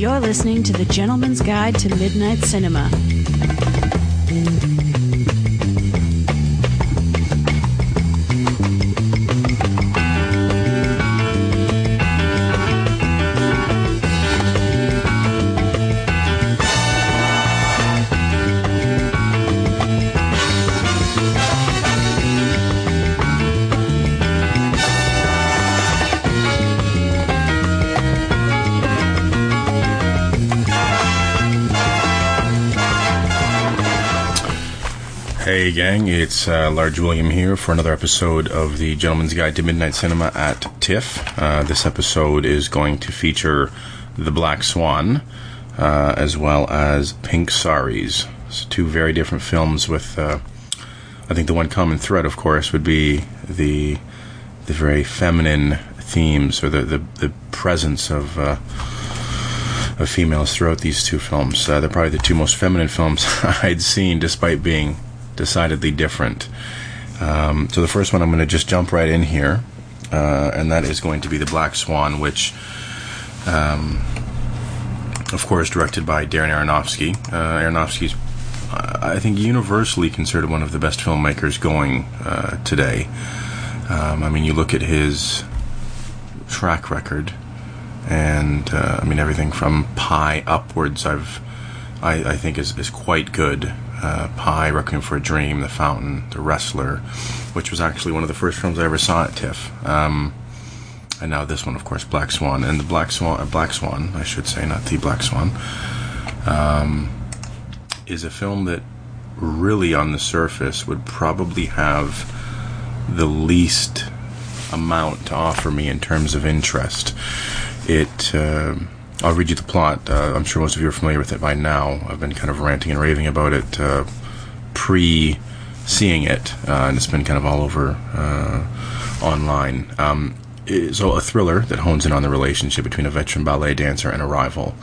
You're listening to The Gentleman's Guide to Midnight Cinema. Hey gang, it's Large William here for another episode of The Gentleman's Guide to Midnight Cinema at TIFF. This episode is going to feature The Black Swan, as well as Pink Saris. So two very different films with, I think the one common thread, of course, would be the very feminine themes, or the presence of females throughout these two films. They're probably the two most feminine films I'd seen, despite being decidedly different. So the first one, I'm going to just jump right in here, and that is going to be The Black Swan, which, of course, directed by Darren Aronofsky. Aronofsky's, I think, universally considered one of the best filmmakers going today. I mean, you look at his track record, and I mean, everything from Pi upwards, I think is quite good. Pi, Reckoning for a Dream, The Fountain, The Wrestler, which was actually one of the first films I ever saw at TIFF. And now this one, of course, Black Swan. And the Black Swan, I should say, not the Black Swan, is a film that really, on the surface, would probably have the least amount to offer me in terms of interest. I'll read you the plot. I'm sure most of you are familiar with it by now. I've been kind of ranting and raving about it pre-seeing it, and it's been kind of all over online. So a thriller that hones in on the relationship between a veteran ballet dancer and a rival.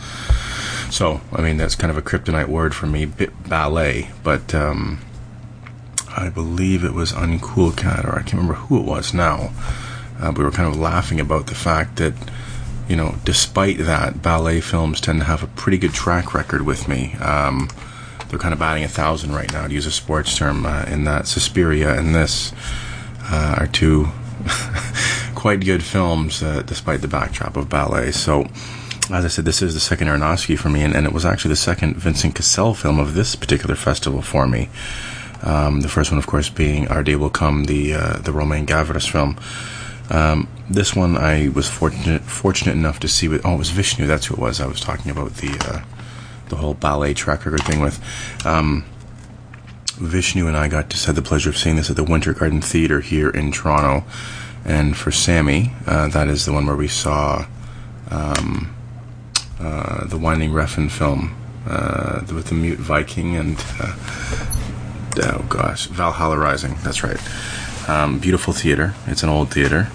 So, I mean, that's kind of a kryptonite word for me, ballet, but I believe it was Uncool Cat, or I can't remember who it was now. We were kind of laughing about the fact that, you know, despite that, ballet films tend to have a pretty good track record with me. They're kind of batting 1,000 right now, to use a sports term, in that Suspiria and this are two quite good films, despite the backdrop of ballet. So, as I said, this is the second Aronofsky for me, and it was actually the second Vincent Cassel film of this particular festival for me. The first one, of course, being Our Day Will Come, the Romain Gavras film. This one I was fortunate enough to see with, it was Vishnu, that's who it was I was talking about, the whole ballet track record thing with. Vishnu and I got to have the pleasure of seeing this at the Winter Garden Theatre here in Toronto, and for Sammy, that is the one where we saw the Winding Refn film with the mute Viking and Valhalla Rising, that's right. Beautiful theater. It's an old theater.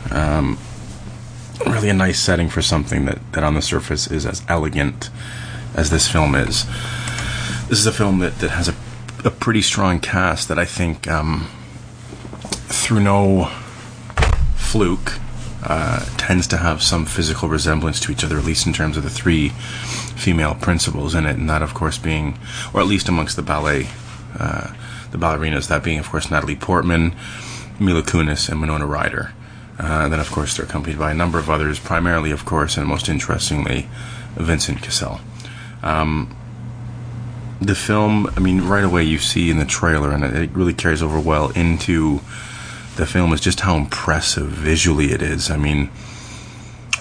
Really a nice setting for something that on the surface is as elegant as this film is. This is a film that has a pretty strong cast that I think, through no fluke, tends to have some physical resemblance to each other, at least in terms of the three female principals in it, and that, of course, being, or at least amongst the ballet, the ballerinas, that being, of course, Natalie Portman, Mila Kunis, and Winona Ryder. And then, of course, they're accompanied by a number of others, primarily, of course, and most interestingly, Vincent Cassel. The film, I mean, right away you see in the trailer, and it really carries over well into the film, is just how impressive visually it is. I mean,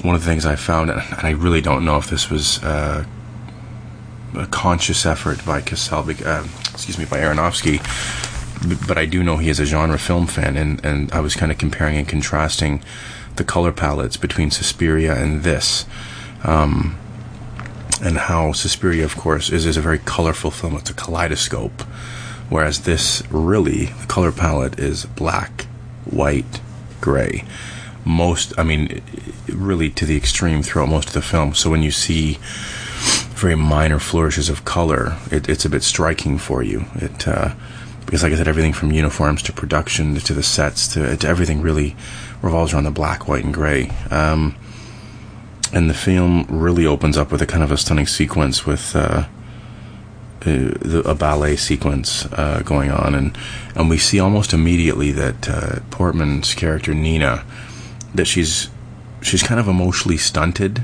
one of the things I found, and I really don't know if this was a conscious effort by Aronofsky, but I do know he is a genre film fan, and I was kind of comparing and contrasting the color palettes between Suspiria and this, and how Suspiria, of course, is a very colorful film. It's a kaleidoscope, whereas this, really, the color palette is black, white, gray. Really to the extreme throughout most of the film. So when you see very minor flourishes of color, it's a bit striking for you. Because, like I said, everything from uniforms to production to the sets to everything really revolves around the black, white, and gray. And the film really opens up with a kind of a stunning sequence with a ballet sequence going on. And we see almost immediately that Portman's character, Nina, that she's kind of emotionally stunted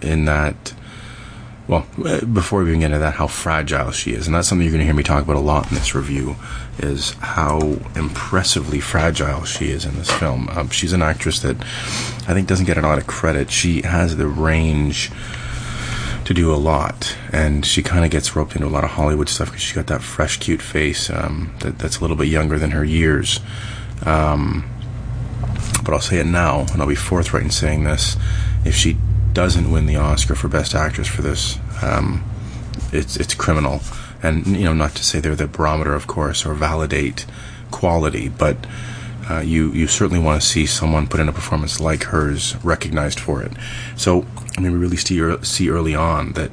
in that... Well, before we even get into that, how fragile she is. And that's something you're going to hear me talk about a lot in this review, is how impressively fragile she is in this film. She's an actress that I think doesn't get a lot of credit. She has the range to do a lot, and she kind of gets roped into a lot of Hollywood stuff because she's got that fresh, cute face that's a little bit younger than her years. But I'll say it now, and I'll be forthright in saying this. If she doesn't win the Oscar for Best Actress for this, it's criminal. And, you know, not to say they're the barometer, of course, or validate quality, but you certainly want to see someone put in a performance like hers recognized for it. So, I mean, we really see early on that,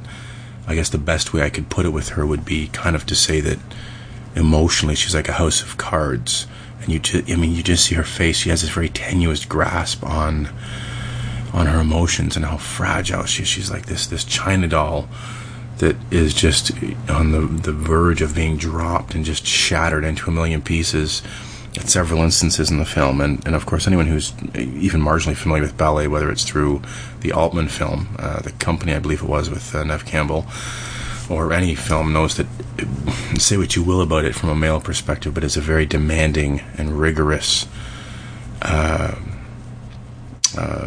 I guess the best way I could put it with her would be kind of to say that emotionally she's like a house of cards. And you just see her face. She has this very tenuous grasp on her emotions and how fragile she is. She's like this China doll that is just on the verge of being dropped and just shattered into a million pieces at several instances in the film. And of course, anyone who's even marginally familiar with ballet, whether it's through the Altman film, The Company, I believe it was, with Neve Campbell, or any film, knows that, say what you will about it from a male perspective, but it's a very demanding and rigorous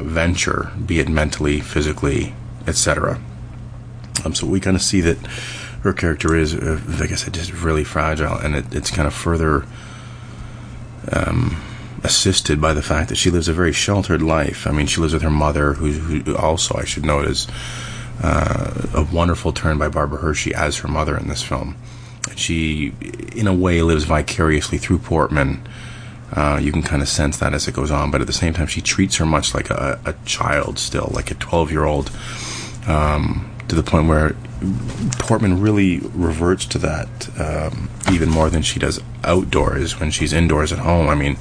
venture, be it mentally, physically, etc. So we kind of see that her character is, like I said, just really fragile, and it's kind of further assisted by the fact that she lives a very sheltered life. I mean, she lives with her mother, who also, I should note, is a wonderful turn by Barbara Hershey as her mother in this film. She, in a way, lives vicariously through Portman. You can kind of sense that as it goes on, but at the same time, she treats her much like a child still, like a 12-year-old, to the point where Portman really reverts to that even more than she does outdoors when she's indoors at home. I mean,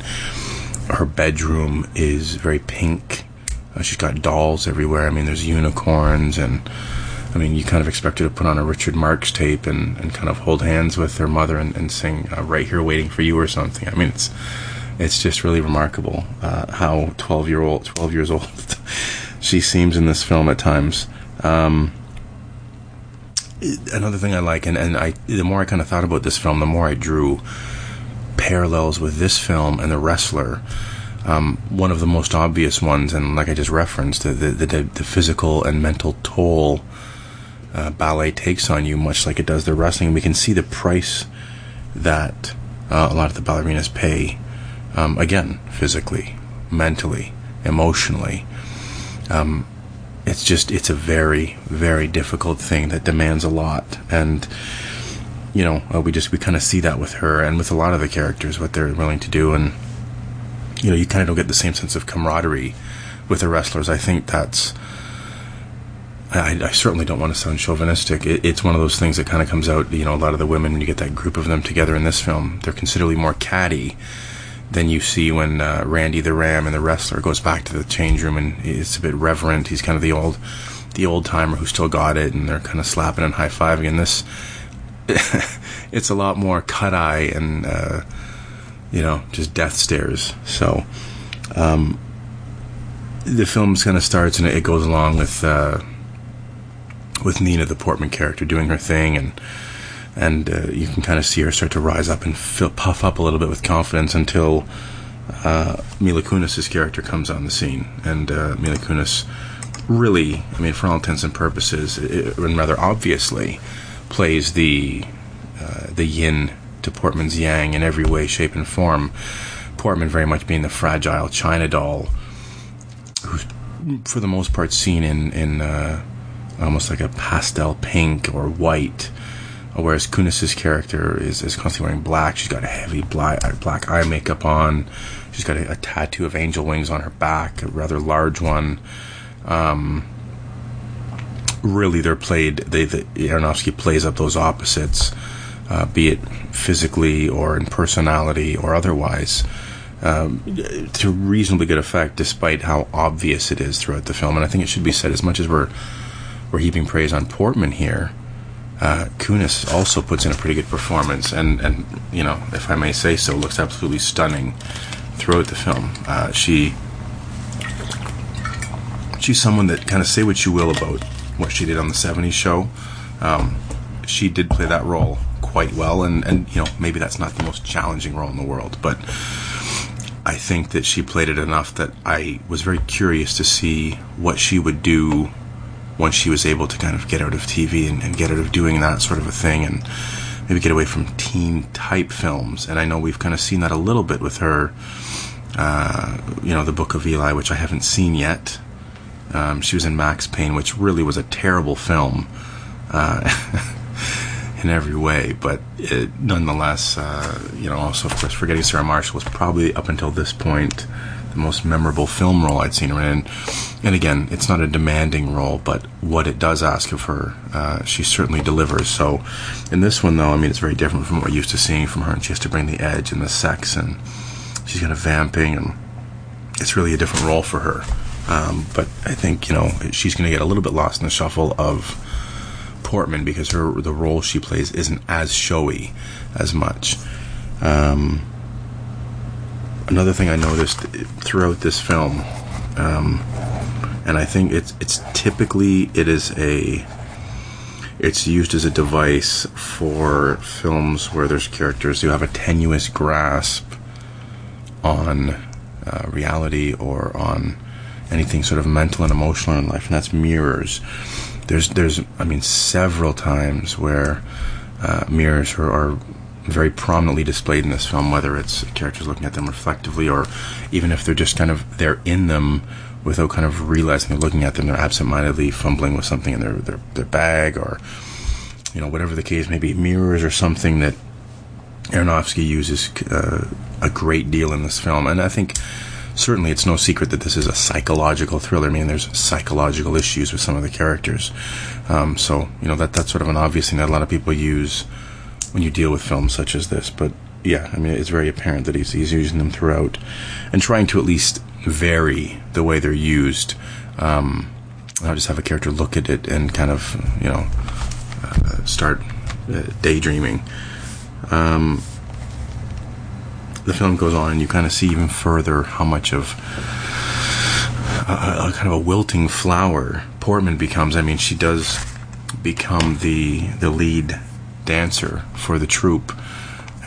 her bedroom is very pink. She's got dolls everywhere. I mean, there's unicorns, and I mean, you kind of expect her to put on a Richard Marx tape and kind of hold hands with her mother and sing Right Here Waiting for You or something. I mean, it's just really remarkable how 12 years old she seems in this film at times. Another thing I like, and the more I kind of thought about this film, the more I drew parallels with this film and The Wrestler. One of the most obvious ones, and like I just referenced, the physical and mental toll ballet takes on you, much like it does the wrestling. We can see the price that a lot of the ballerinas pay. Again, physically, mentally, emotionally. It's a very, very difficult thing that demands a lot. And, you know, we kind of see that with her and with a lot of the characters, what they're willing to do. And, you know, you kind of don't get the same sense of camaraderie with the wrestlers. I think that's... I certainly don't want to sound chauvinistic. It's one of those things that kind of comes out, you know, a lot of the women, when you get that group of them together in this film, they're considerably more catty Then you see when Randy the Ram and the Wrestler goes back to the change room, and it's a bit reverent. He's kind of the old timer who still got it, and they're kind of slapping and high fiving. And this, it's a lot more cut eye and you know, just death stares. So the film kind of starts, and it goes along with Nina, the Portman character, doing her thing, and you can kind of see her start to rise up and puff up a little bit with confidence until Mila Kunis' character comes on the scene. And Mila Kunis really, I mean, for all intents and purposes, and rather obviously, plays the yin to Portman's yang in every way, shape, and form. Portman very much being the fragile China doll, who's for the most part seen in almost like a pastel pink or white, whereas Kunis's character is constantly wearing black. She's got a heavy black eye makeup on. She's got a tattoo of angel wings on her back, a rather large one. Really, they're played. Aronofsky plays up those opposites, be it physically or in personality or otherwise, to reasonably good effect, despite how obvious it is throughout the film. And I think it should be said, as much as we're heaping praise on Portman here, Kunis also puts in a pretty good performance, and you know, if I may say so, looks absolutely stunning throughout the film. She's someone that, kind of say what you will about what she did on the 70s show, she did play that role quite well, and you know, maybe that's not the most challenging role in the world, but I think that she played it enough that I was very curious to see what she would do once she was able to kind of get out of TV and get out of doing that sort of a thing, and maybe get away from teen-type films. And I know we've kind of seen that a little bit with her, you know, The Book of Eli, which I haven't seen yet. She was in Max Payne, which really was a terrible film in every way, but it, nonetheless, you know, also, of course, Forgetting Sarah Marshall was probably, up until this point, most memorable film role I'd seen her in. And again, it's not a demanding role, but what it does ask of her, she certainly delivers. So in this one, though, I mean, it's very different from what we're used to seeing from her, and she has to bring the edge and the sex, and she's kind of vamping, and it's really a different role for her. But I think, you know, she's going to get a little bit lost in the shuffle of Portman, because the role she plays isn't as showy as much. Another thing I noticed throughout this film, and I think it's typically, it's used as a device for films where there's characters who have a tenuous grasp on reality or on anything sort of mental and emotional in life, and that's mirrors. There's I mean, several times where mirrors are very prominently displayed in this film, whether it's characters looking at them reflectively, or even if they're just kind of, they're in them without kind of realizing they're looking at them, they're absentmindedly fumbling with something in their bag, or, you know, whatever the case may be. Mirrors are something that Aronofsky uses a great deal in this film, and I think certainly it's no secret that this is a psychological thriller. I mean, there's psychological issues with some of the characters, so, you know, that's sort of an obvious thing that a lot of people use when you deal with films such as this. But yeah, I mean, it's very apparent that he's using them throughout, and trying to at least vary the way they're used. I'll just have a character look at it and kind of, you know, start daydreaming. The film goes on, and you kind of see even further how much of a kind of a wilting flower Portman becomes. I mean, she does become the lead dancer for the troupe,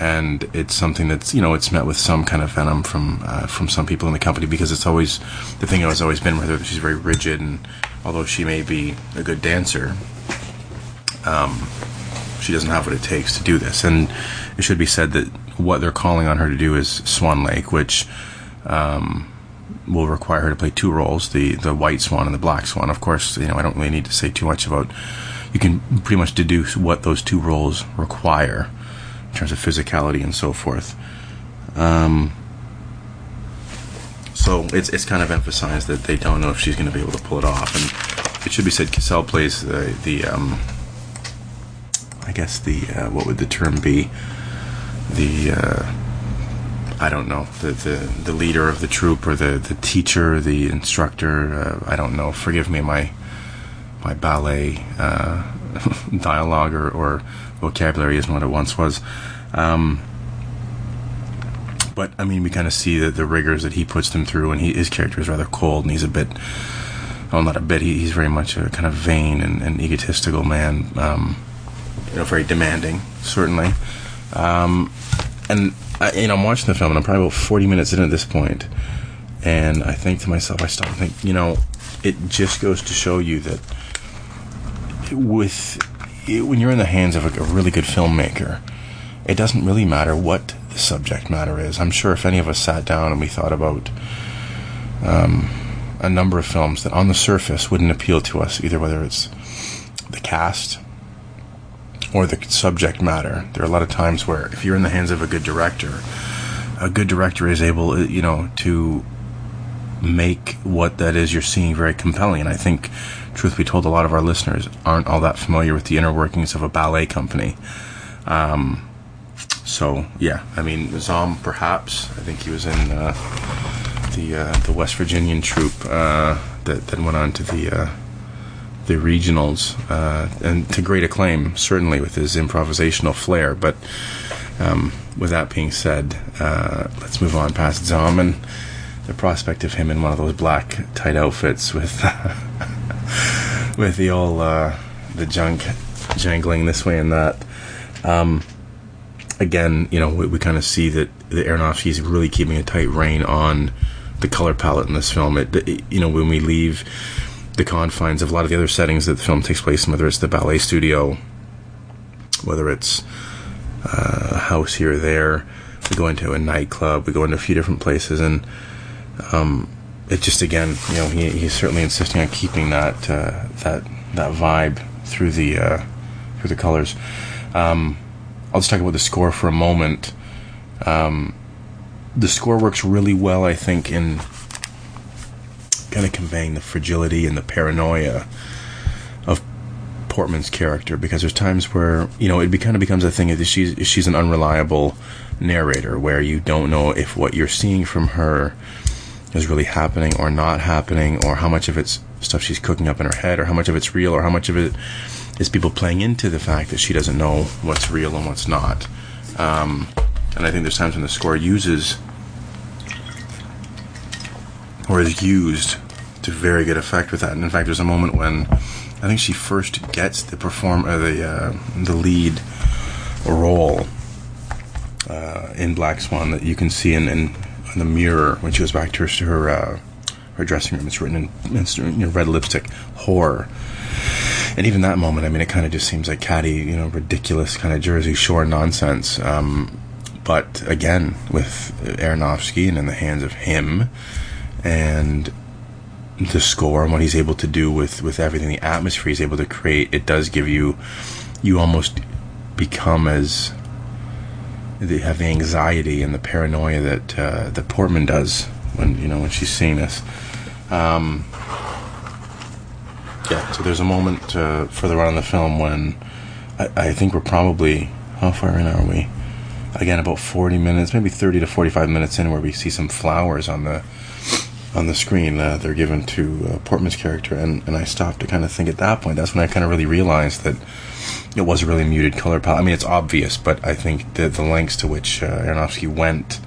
and it's something that's, you know, it's met with some kind of venom from some people in the company, because it's always the thing that's always been with her, that she's very rigid, and although she may be a good dancer, she doesn't have what it takes to do this. And it should be said that what they're calling on her to do is Swan Lake, which will require her to play two roles, the White Swan and the Black Swan. Of course, you know, I don't really need to say too much about. You can pretty much deduce what those two roles require in terms of physicality and so forth. So it's kind of emphasized that they don't know if she's going to be able to pull it off. And it should be said, Cassel plays the what would the term be? The leader of the troupe, or the teacher, the instructor. I don't know. Forgive me, my ballet dialogue or vocabulary isn't what it once was. But, I mean, we kind of see the rigors that he puts them through, and his character is rather cold, and he's a bit... Well, not a bit. He's very much a kind of vain and egotistical man. You know, very demanding, certainly. And, you know, I'm watching the film, and I'm probably about 40 minutes in at this point, and I think to myself, I stop and think, you know, it just goes to show you that when you're in the hands of a really good filmmaker, it doesn't really matter what the subject matter is. I'm sure if any of us sat down and we thought about a number of films that on the surface wouldn't appeal to us, either whether it's the cast or the subject matter, there are a lot of times where if you're in the hands of a good director is able, you know, to make what that is you're seeing very compelling. And I think, truth be told, a lot of our listeners aren't all that familiar with the inner workings of a ballet company. So, yeah, I mean, Zom, perhaps. I think he was in the West Virginian troupe that then went on to the regionals, and to great acclaim, certainly, with his improvisational flair. But with that being said, let's move on past Zom and the prospect of him in one of those black tight outfits with with the old the junk jangling this way and that. Again, you know, we kind of see that the Aronofsky's really keeping a tight rein on the color palette in this film. It, you know, when we leave the confines of a lot of the other settings that the film takes place in, whether it's the ballet studio, whether it's a house here or there, we go into a nightclub, we go into a few different places, and it just, again, you know, he's certainly insisting on keeping that vibe through the colors. I'll just talk about the score for a moment. The score works really well, I think, in kind of conveying the fragility and the paranoia of Portman's character, because there's times where, you know, it kind of becomes a thing of she's an unreliable narrator, where you don't know if what you're seeing from her is really happening or not happening, or how much of it's stuff she's cooking up in her head, or how much of it's real, or how much of it is people playing into the fact that she doesn't know what's real and what's not. And I think there's times when the score uses, or is used, to very good effect with that. And in fact, there's a moment when I think she first gets the lead role in Black Swan that you can see in the mirror when she goes back to her dressing room. It's written in red lipstick, horror. And even that moment, I mean, it kind of just seems like catty, you know, ridiculous kind of Jersey Shore nonsense. But again, with Aronofsky and in the hands of him and the score and what he's able to do with everything, the atmosphere he's able to create, it does give you almost become as, they have the anxiety and the paranoia that Portman does when she's seeing this. Yeah, so there's a moment further on in the film when I think we're probably, how far in are we? Again, about 40 minutes, maybe 30 to 45 minutes in, where we see some flowers on the screen. They're given to Portman's character, and I stopped to kind of think at that point. That's when I kind of really realized that it was a really muted color palette. I mean, it's obvious, but I think the lengths to which Aronofsky went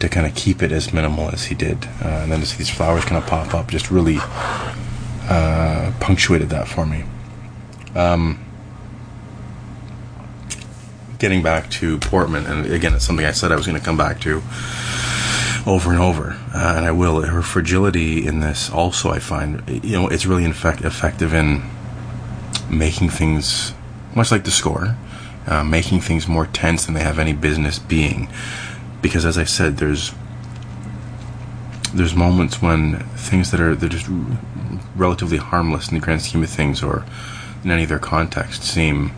to kind of keep it as minimal as he did, and then to see these flowers kind of pop up just really punctuated that for me. Getting back to Portman, and again, it's something I said I was going to come back to over and over, and I will. Her fragility in this also, I find, you know, it's really effective in making things, much like the score, making things more tense than they have any business being. Because, as I said, there's moments when things that are just relatively harmless in the grand scheme of things, or in any of their context, seem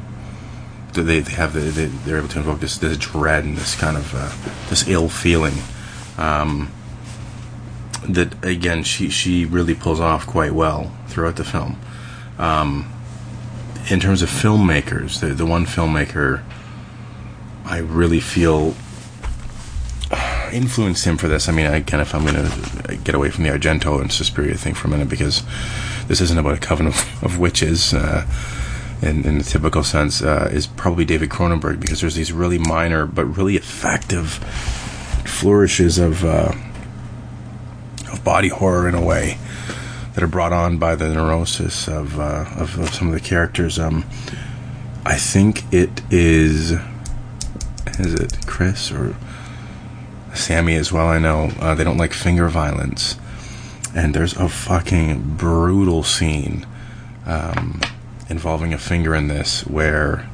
that they're able to invoke this dread and this kind of this ill feeling. That, again, she really pulls off quite well throughout the film. In terms of filmmakers, the one filmmaker I really feel influenced him for this, I mean, again, if I'm going to get away from the Argento and Suspiria thing for a minute, because this isn't about a coven of witches in the typical sense, is probably David Cronenberg, because there's these really minor but really effective flourishes of body horror, in a way, that are brought on by the neurosis of some of the characters. I think it is it Chris or Sammy as well, I know, they don't like finger violence, and there's a fucking brutal scene involving a finger in this, where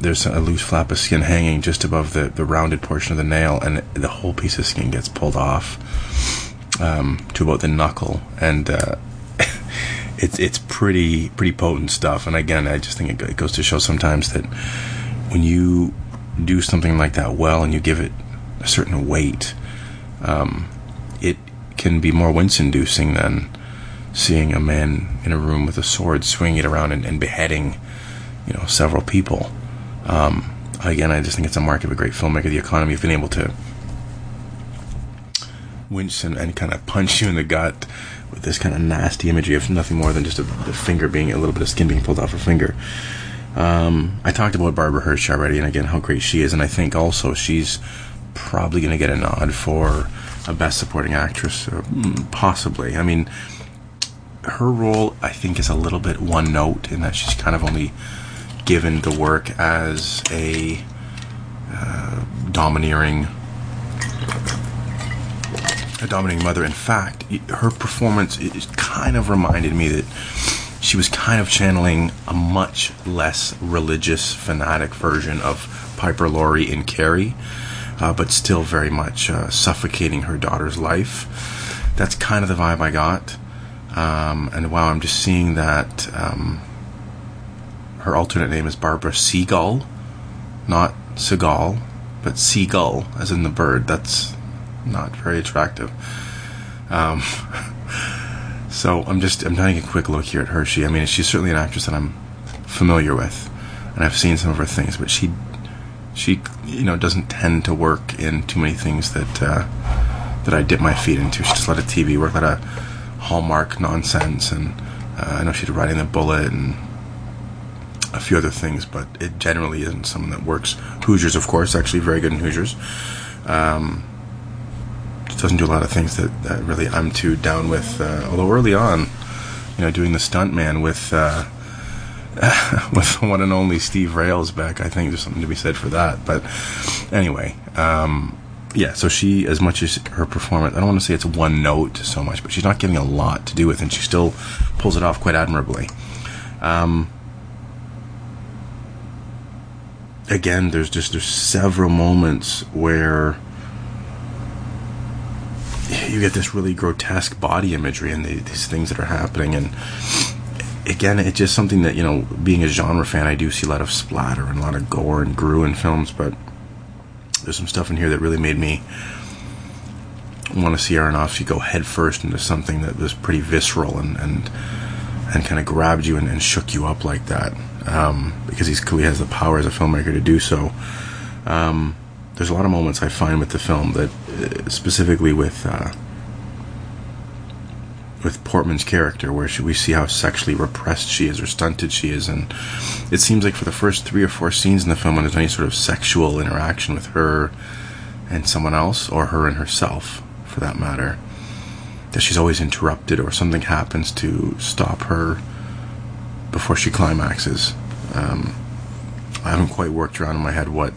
there's a loose flap of skin hanging just above the rounded portion of the nail, and the whole piece of skin gets pulled off to about the knuckle, and it's pretty potent stuff. And again, I just think it goes to show sometimes that when you do something like that well, and you give it a certain weight, it can be more wince-inducing than seeing a man in a room with a sword swinging it around and beheading, you know, several people. Again, I just think it's a mark of a great filmmaker, the economy of being able to winch and kind of punch you in the gut with this kind of nasty imagery of nothing more than just a finger being, a little bit of skin being pulled off a finger. I talked about Barbara Hersh already, and again, how great she is, and I think also she's probably going to get a nod for a Best Supporting Actress, possibly. I mean, her role, I think, is a little bit one note in that she's kind of only given the work as a domineering mother. In fact, her performance kind of reminded me that she was kind of channeling a much less religious, fanatic version of Piper Laurie in Carrie, but still very much suffocating her daughter's life. That's kind of the vibe I got. And wow, I'm just seeing that her alternate name is Barbara Seagull, not Seagal, but Seagull, as in the bird. That's not very attractive. So I'm taking a quick look here at Hershey. I mean, she's certainly an actress that I'm familiar with, and I've seen some of her things, but she doesn't tend to work in too many things that I dip my feet into. She does a lot of TV work, a lot of Hallmark nonsense, and I know she did Riding the Bullet and a few other things, but it generally isn't someone that works. Hoosiers, of course, actually very good in Hoosiers. Doesn't do a lot of things that really I'm too down with. Although early on, doing the stuntman with the one and only Steve Railsback, I think there's something to be said for that. But anyway, so she, as much as her performance, I don't want to say it's one note so much, but she's not getting a lot to do with, and she still pulls it off quite admirably. Again, there's several moments where you get this really grotesque body imagery and these things that are happening, and again, it's just something that, being a genre fan, I do see a lot of splatter and a lot of gore and grue in films, but there's some stuff in here that really made me want to see Aronofsky go headfirst into something that was pretty visceral and kind of grabbed you and shook you up like that, because he clearly has the power as a filmmaker to do so. There's a lot of moments I find with the film that, specifically with Portman's character, where we see how sexually repressed she is or stunted she is, and it seems like for the first 3 or 4 scenes in the film, when there's any sort of sexual interaction with her and someone else, or her and herself, for that matter, that she's always interrupted or something happens to stop her before she climaxes. I haven't quite worked around in my head what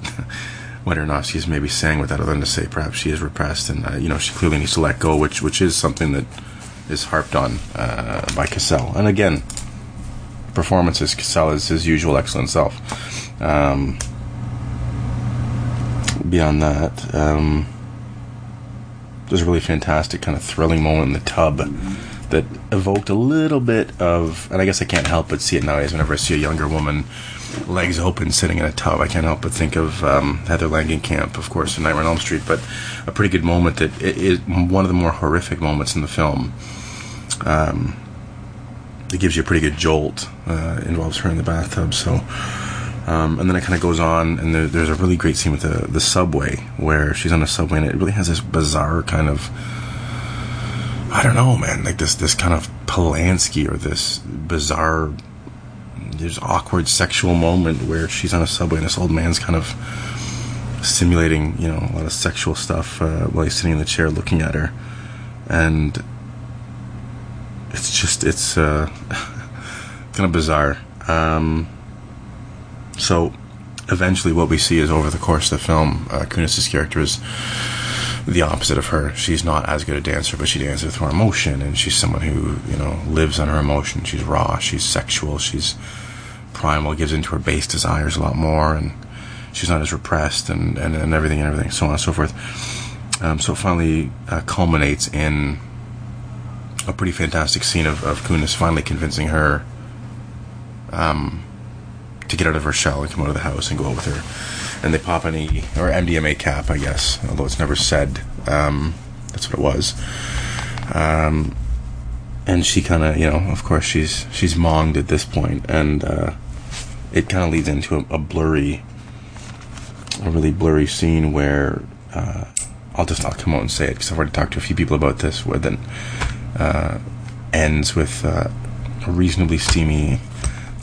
Aronofsky is maybe saying with that, other than to say perhaps she is repressed and she clearly needs to let go, which is something that is harped on by Cassel. And again, performances, Cassel is his usual excellent self. Beyond that, there's a really fantastic kind of thrilling moment in the tub that evoked a little bit of, and I guess I can't help but see it nowadays whenever I see a younger woman, legs open, sitting in a tub. I can't help but think of Heather Langenkamp, of course, in Nightmare on Elm Street, but a pretty good moment that is one of the more horrific moments in the film. It gives you a pretty good jolt. Involves her in the bathtub, so... and then it kind of goes on, and there's a really great scene with the subway, where she's on a subway, and it really has this bizarre kind of... I don't know, man, like this kind of Polanski, or this bizarre... There's awkward sexual moment where she's on a subway and this old man's kind of simulating, a lot of sexual stuff while he's sitting in the chair looking at her, and it's kind of bizarre. So eventually, what we see is, over the course of the film, Kunis's character is the opposite of her. She's not as good a dancer, but she dances with her emotion, and she's someone who, lives on her emotion. She's raw, she's sexual, she's primal, gives into her base desires a lot more, and she's not as repressed, and everything, so on and so forth. So it finally culminates in a pretty fantastic scene of Kunis finally convincing her to get out of her shell and come out of the house and go out with her. And they pop an E, or MDMA cap, I guess, although it's never said. That's what it was. And she kind of, of course, she's monged at this point, and it kind of leads into a blurry a really blurry scene where I'll just not come out and say it because I've already talked to a few people about this, where then ends with a reasonably steamy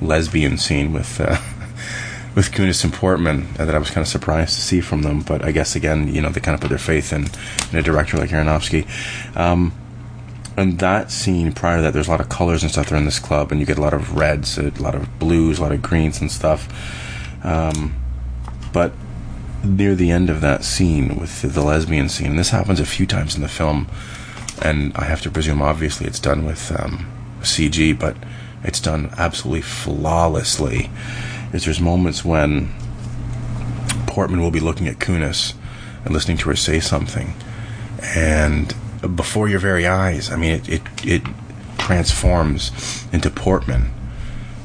lesbian scene with Kunis and Portman that I was kind of surprised to see from them, but I guess again, you know, they kind of put their faith in a director like Aronofsky. And that scene, prior to that, there's a lot of colors and stuff that are in this club, and you get a lot of reds, a lot of blues, a lot of greens and stuff. But near the end of that scene, with the lesbian scene, and this happens a few times in the film, and I have to presume, obviously, it's done with CG, but it's done absolutely flawlessly, is there's moments when Portman will be looking at Kunis and listening to her say something, and before your very eyes, I mean, it transforms into Portman,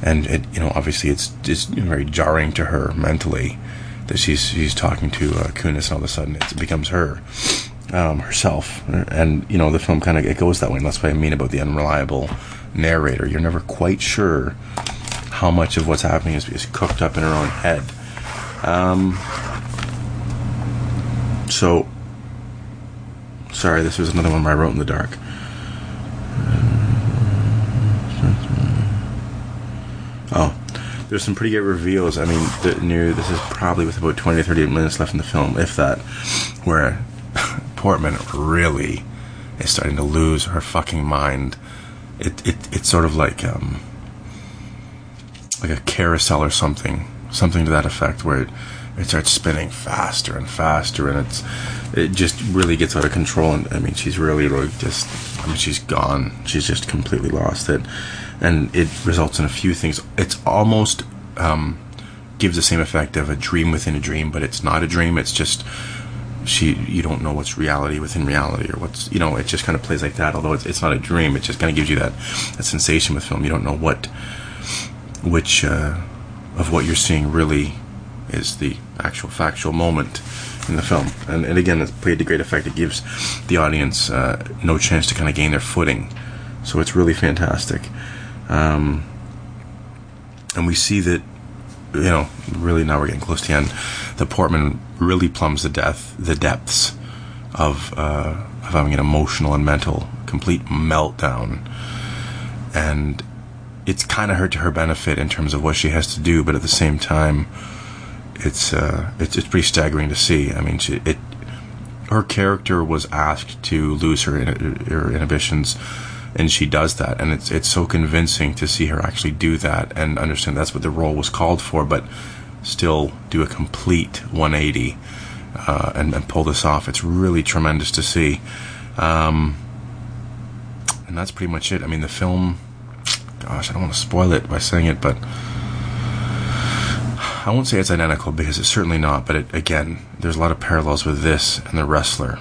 and it, you know, obviously it's just very jarring to her mentally that she's talking to Kunis, and all of a sudden it becomes her, herself, and you know, the film kind of, it goes that way, and that's what I mean about the unreliable narrator. You're never quite sure how much of what's happening is cooked up in her own head. So, sorry, this was another one I wrote in the dark. Oh, there's some pretty good reveals. I mean, this is probably with about 20 to 30 minutes left in the film, if that, where Portman really is starting to lose her fucking mind. It's sort of like a carousel or something to that effect, where it starts spinning faster and faster, and it just really gets out of control. And I mean, she's really like she's gone. She's just completely lost it, and it results in a few things. It's almost gives the same effect of a dream within a dream, but it's not a dream. It's just you don't know what's reality within reality, or what's, you know, it just kind of plays like that. Although it's not a dream, it just kind of gives you that sensation with film. You don't know which of what you're seeing really is the actual factual moment in the film, and again, it's played to great effect. It gives the audience no chance to kind of gain their footing, so it's really fantastic. And we see that, you know, really now we're getting close to the end, the Portman really plumbs the depths of having an emotional and mental complete meltdown, and it's kind of to her benefit in terms of what she has to do, but at the same time, it's pretty staggering to see. I mean, her character was asked to lose her inhibitions, and she does that, and it's so convincing to see her actually do that and understand that's what the role was called for, but still do a complete 180 and pull this off. It's really tremendous to see, and that's pretty much it. I mean, the film. Gosh, I don't want to spoil it by saying it, but I won't say it's identical, because it's certainly not, but again, there's a lot of parallels with this and The Wrestler.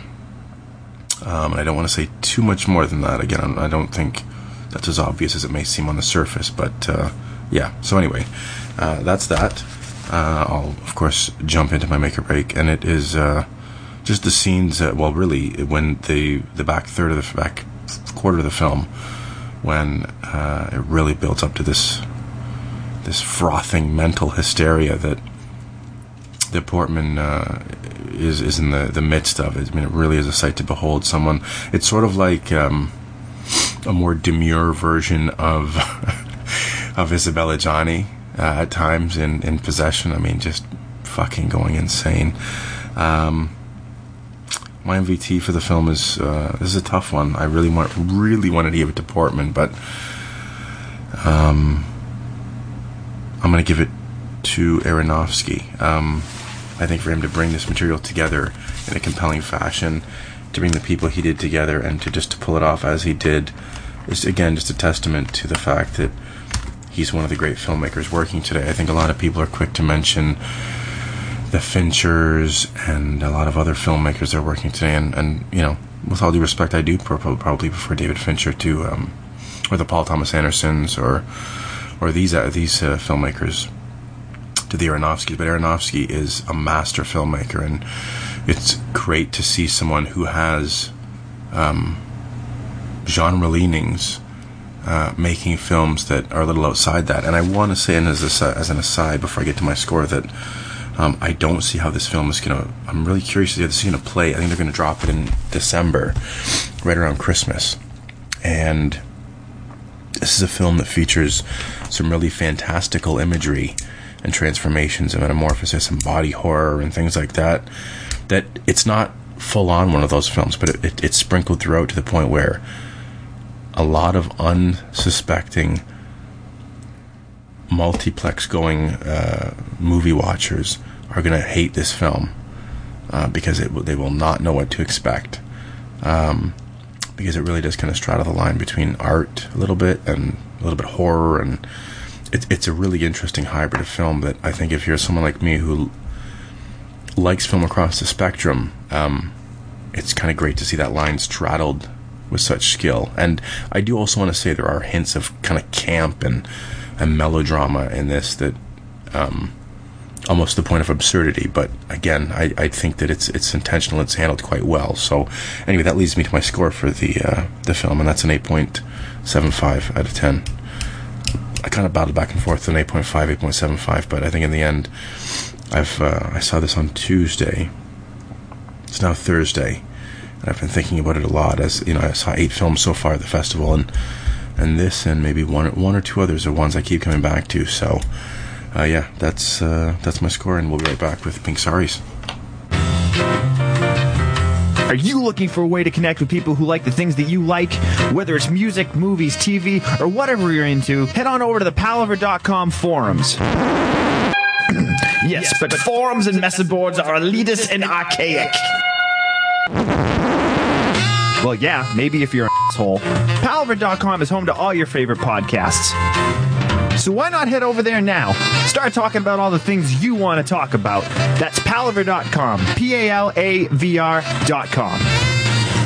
And I don't want to say too much more than that. Again, I don't think that's as obvious as it may seem on the surface, but yeah. So anyway, that's that. I'll, of course, jump into my make or break, and it is just the scenes, really, when the back quarter of the film, when it really builds up to this frothing mental hysteria that Portman is in the midst of. I mean, it really is a sight to behold. Someone, it's sort of like a more demure version of Isabella Gianni at times in Possession. I mean, just fucking going insane. My MVT for the film is this is a tough one. I really wanted to give it to Portman, but I'm going to give it to Aronofsky. I think for him to bring this material together in a compelling fashion, to bring the people he did together, and to pull it off as he did, is again just a testament to the fact that he's one of the great filmmakers working today. I think a lot of people are quick to mention the Finchers and a lot of other filmmakers that are working today, and you know, with all due respect, I do probably prefer David Fincher to or the Paul Thomas Andersons or these filmmakers to the Aronofskys, but Aronofsky is a master filmmaker, and it's great to see someone who has genre leanings making films that are a little outside that. And I want to say, and as an aside before I get to my score, that I don't see how this film is going to... I'm really curious to see how this is going to play. I think they're going to drop it in December, right around Christmas. And this is a film that features some really fantastical imagery and transformations and metamorphosis and body horror and things like that. That it's not full-on one of those films, but it's sprinkled throughout to the point where a lot of unsuspecting multiplex-going movie watchers are going to hate this film because they will not know what to expect, because it really does kind of straddle the line between art a little bit and a little bit horror, and it's a really interesting hybrid of film that I think if you're someone like me who likes film across the spectrum, it's kind of great to see that line straddled with such skill. And I do also want to say there are hints of kind of camp and melodrama in this that almost the point of absurdity, but again, I think that it's intentional, it's handled quite well. So anyway, that leads me to my score for the film, and that's an 8.75 out of 10. I kind of battled back and forth an 8.5, 8.75, but I think in the end, I saw this on Tuesday. It's now Thursday, and I've been thinking about it a lot. As you know, I saw 8 films so far at the festival, and this and maybe one or two others are ones I keep coming back to. So, yeah, that's my score, and we'll be right back with Pink Saris. Are you looking for a way to connect with people who like the things that you like? Whether it's music, movies, TV, or whatever you're into, head on over to the Palaver.com forums. Yes, but forums and message boards are elitist and archaic. Well, yeah, maybe if you're an asshole. Palaver.com is home to all your favorite podcasts. So why not head over there now? Start talking about all the things you want to talk about. That's Palaver.com. P-A-L-A-V-R.com.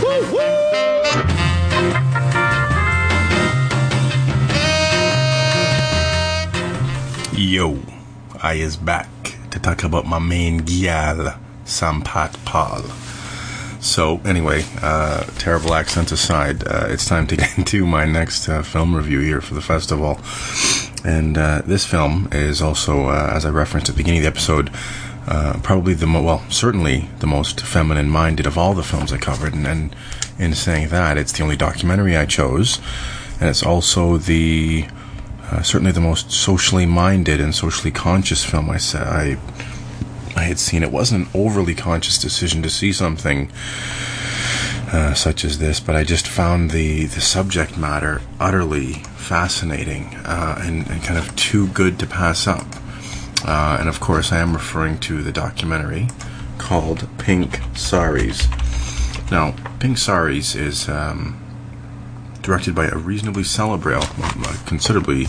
Woo-hoo! Yo, I is back to talk about my main gyal, Sampat Pal. So, anyway, terrible accents aside, it's time to get into my next film review here for the festival. And this film is also, as I referenced at the beginning of the episode, probably certainly the most feminine-minded of all the films I covered. And in saying that, it's the only documentary I chose. And it's also certainly the most socially-minded and socially conscious film I had seen. It wasn't an overly conscious decision to see something such as this, but I just found the subject matter utterly fascinating and kind of too good to pass up. And of course, I am referring to the documentary called Pink Saris. Now, Pink Saris is directed by a reasonably celebrated, considerably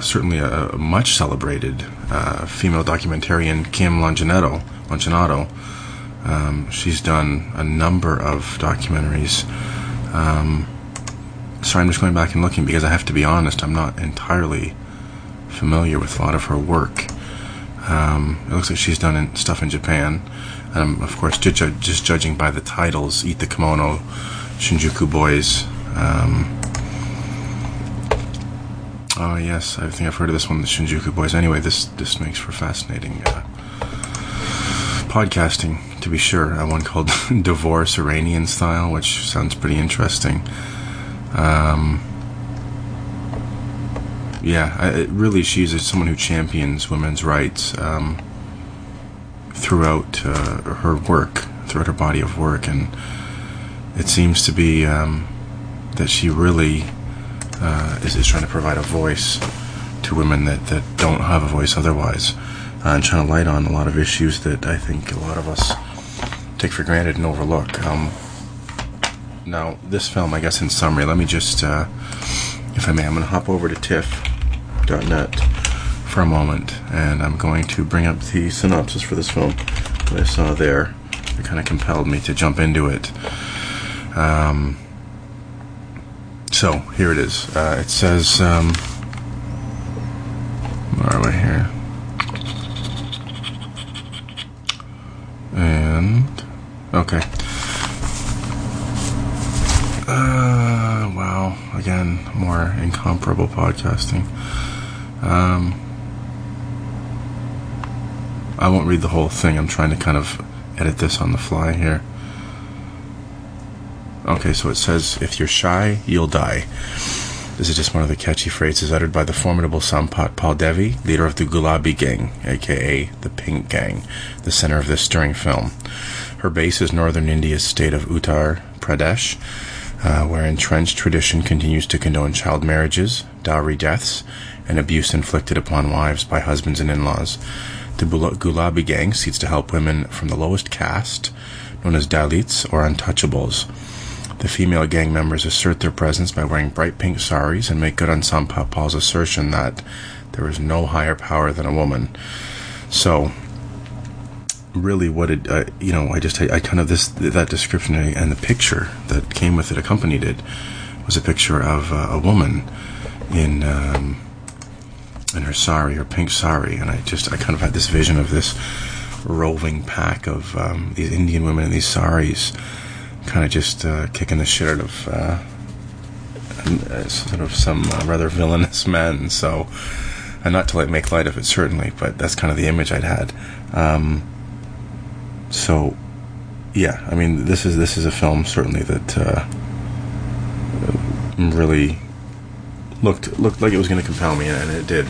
certainly a much celebrated female documentarian, Kim Longinotto. She's done a number of documentaries. Sorry, I'm just going back and looking because I have to be honest, I'm not entirely familiar with a lot of her work. It looks like she's done stuff in Japan. Of course, just judging by the titles, Eat the Kimono, Shinjuku Boys. Oh, yes, I think I've heard of this one, the Shinjuku Boys. Anyway, this makes for fascinating podcasting, to be sure. One called Divorce Iranian Style, which sounds pretty interesting. Really, she's someone who champions women's rights throughout her work, throughout her body of work. And it seems to be that she really... is trying to provide a voice to women that don't have a voice otherwise, and trying to light on a lot of issues that I think a lot of us take for granted and overlook. Now, this film, I guess in summary, let me just, if I may, I'm going to hop over to TIFF.net for a moment, and I'm going to bring up the synopsis for this film that I saw there. It kind of compelled me to jump into it. So, here it is. It says, where are we here? And, okay. Wow. Again, more incomparable podcasting. I won't read the whole thing. I'm trying to kind of edit this on the fly here. Okay, so it says, if you're shy, you'll die. This is just one of the catchy phrases uttered by the formidable Sampat Pal, leader of the Gulabi Gang, a.k.a. the Pink Gang, the center of this stirring film. Her base is northern India's state of Uttar Pradesh, where entrenched tradition continues to condone child marriages, dowry deaths, and abuse inflicted upon wives by husbands and in-laws. The Gulabi Gang seeks to help women from the lowest caste, known as Dalits or untouchables. The female gang members assert their presence by wearing bright pink saris and make good on Sampat Pal's assertion that there is no higher power than a woman. So, really, what it, that description and the picture that came with it, accompanied it, was a picture of a woman in her sari, her pink sari, and I kind of had this vision of this roving pack of these Indian women in these saris, kind of just kicking the shit out of sort of some rather villainous men. So, and not to like make light of it, certainly, but that's kind of the image I'd had. So, yeah, I mean, this is a film certainly that really looked like it was going to compel me, and it did.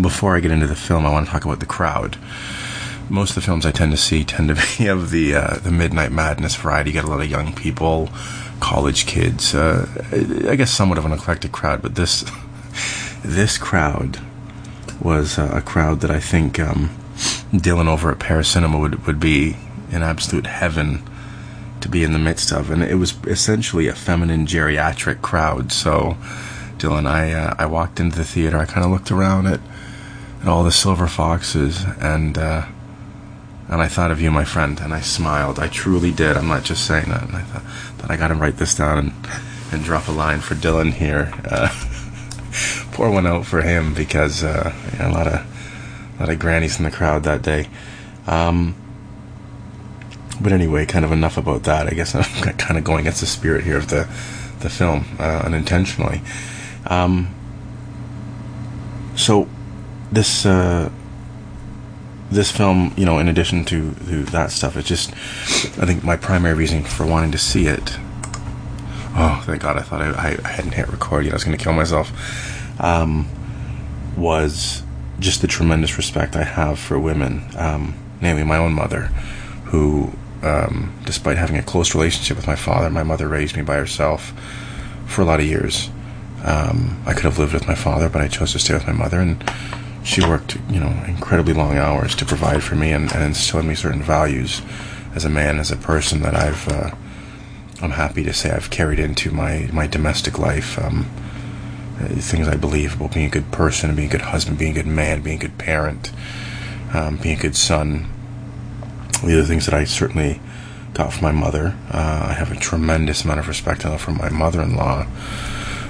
Before I get into the film, I want to talk about the crowd. Most of the films I tend to see tend to be of the Midnight Madness variety. You get a lot of young people, college kids, I guess somewhat of an eclectic crowd, but this crowd was a crowd that I think Dylan over at Paris Cinema would be an absolute heaven to be in the midst of, and it was essentially a feminine geriatric crowd. So, Dylan, I walked into the theater, I kind of looked around at all the silver foxes, and I thought of you, my friend, and I smiled. I truly did. I'm not just saying that. And I thought that I got to write this down and drop a line for Dylan here. Pour one out for him, because a lot of grannies in the crowd that day. But anyway, kind of enough about that. I guess I'm kind of going against the spirit here of the film unintentionally. So this. This film, you know, in addition to that stuff, it's just, I think my primary reason for wanting to see it. Oh, thank God! I thought I hadn't hit record yet. I was going to kill myself. Was just the tremendous respect I have for women, namely my own mother, who, despite having a close relationship with my father, my mother raised me by herself for a lot of years. I could have lived with my father, but I chose to stay with my mother, and she worked, you know, incredibly long hours to provide for me and instill in me certain values as a man, as a person, that I'm happy to say I've carried into my domestic life. Things I believe about being a good person, being a good husband, being a good man, being a good parent, being a good son. These are things that I certainly got from my mother. I have a tremendous amount of respect for my mother-in-law,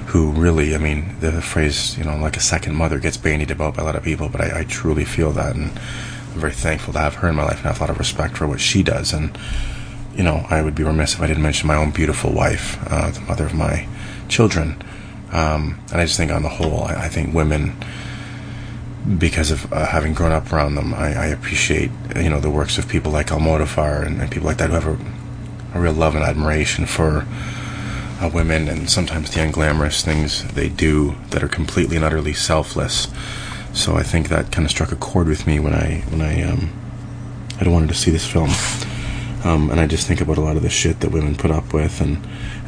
who really, I mean, the phrase, you know, like a second mother gets bandied about by a lot of people, but I truly feel that, and I'm very thankful to have her in my life, and I have a lot of respect for what she does. And, you know, I would be remiss if I didn't mention my own beautiful wife, the mother of my children. And I just think on the whole, I think women, because of having grown up around them, I appreciate, you know, the works of people like Almodovar and people like that, who have a real love and admiration for women, and sometimes the unglamorous things they do that are completely and utterly selfless. So I think that kind of struck a chord with me when I wanted to see this film. And I just think about a lot of the shit that women put up with, and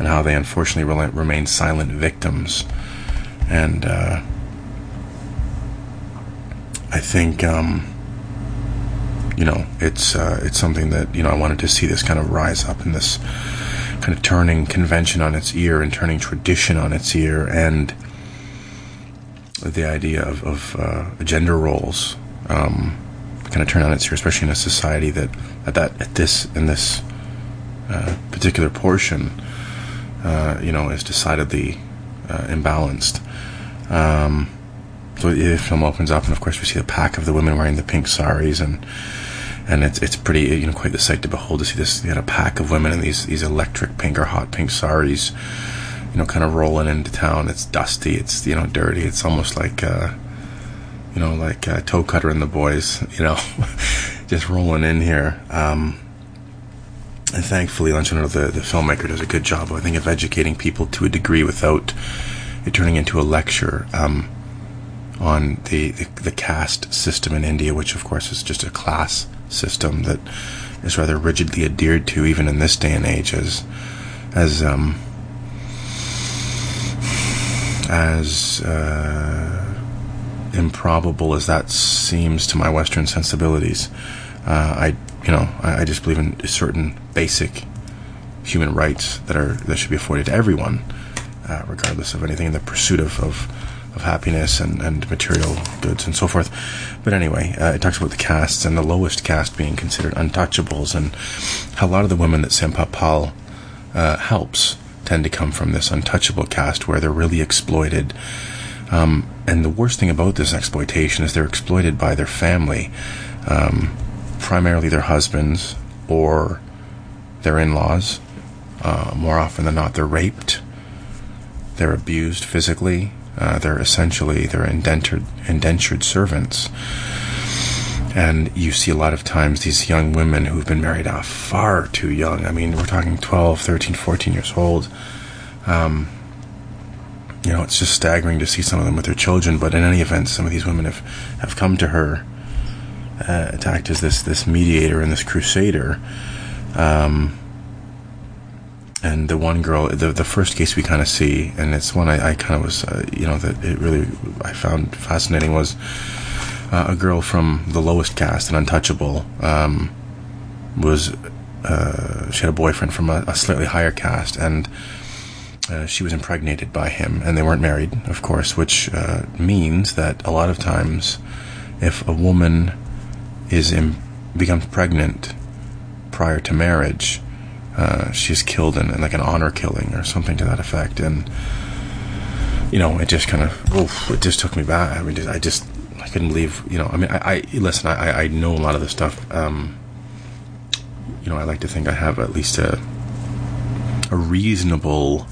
how they unfortunately remain silent victims. And I think you know, it's something that, you know, I wanted to see this kind of rise up in this, kind of turning convention on its ear and turning tradition on its ear, and the idea of gender roles kind of turn on its ear, especially in a society that at this particular portion you know, is decidedly imbalanced. So the film opens up, and of course we see the pack of the women wearing the pink saris, and it's pretty, you know, quite the sight to behold, to see this. You had a pack of women in these electric pink or hot pink saris, you know, kind of rolling into town. It's dusty, it's, you know, dirty. It's almost like you know, like Toe Cutter and the boys, you know, just rolling in here. And thankfully, Langenkamp, the filmmaker, does a good job, I think, of educating people to a degree without it turning into a lecture on the caste system in India, which, of course, is just a class system that is rather rigidly adhered to, even in this day and age, as improbable as that seems to my Western sensibilities. I just believe in certain basic human rights that should be afforded to everyone, regardless of anything, in the pursuit of happiness and material goods and so forth. But anyway, it talks about the castes and the lowest caste being considered untouchables, and how a lot of the women that Sampat Pal helps tend to come from this untouchable caste where they're really exploited. And the worst thing about this exploitation is they're exploited by their family, primarily their husbands or their in-laws. More often than not, they're raped. They're abused physically. They're indentured servants. And you see a lot of times these young women who've been married off far too young. I mean, we're talking 12, 13, 14 years old. You know, it's just staggering to see some of them with their children. But in any event, some of these women have come to her to act as this mediator and this crusader. And the one girl, the first case we kind of see, and it's one I kind of was, that it really I found fascinating, was a girl from the lowest caste, an untouchable, she had a boyfriend from a slightly higher caste, and she was impregnated by him, and they weren't married, of course, which means that a lot of times, if a woman becomes pregnant prior to marriage, she's killed in like an honor killing or something to that effect. And you know, it just kind of it just took me back. I mean, I couldn't believe. You know, I mean, I know a lot of this stuff. I like to think I have at least a reasonable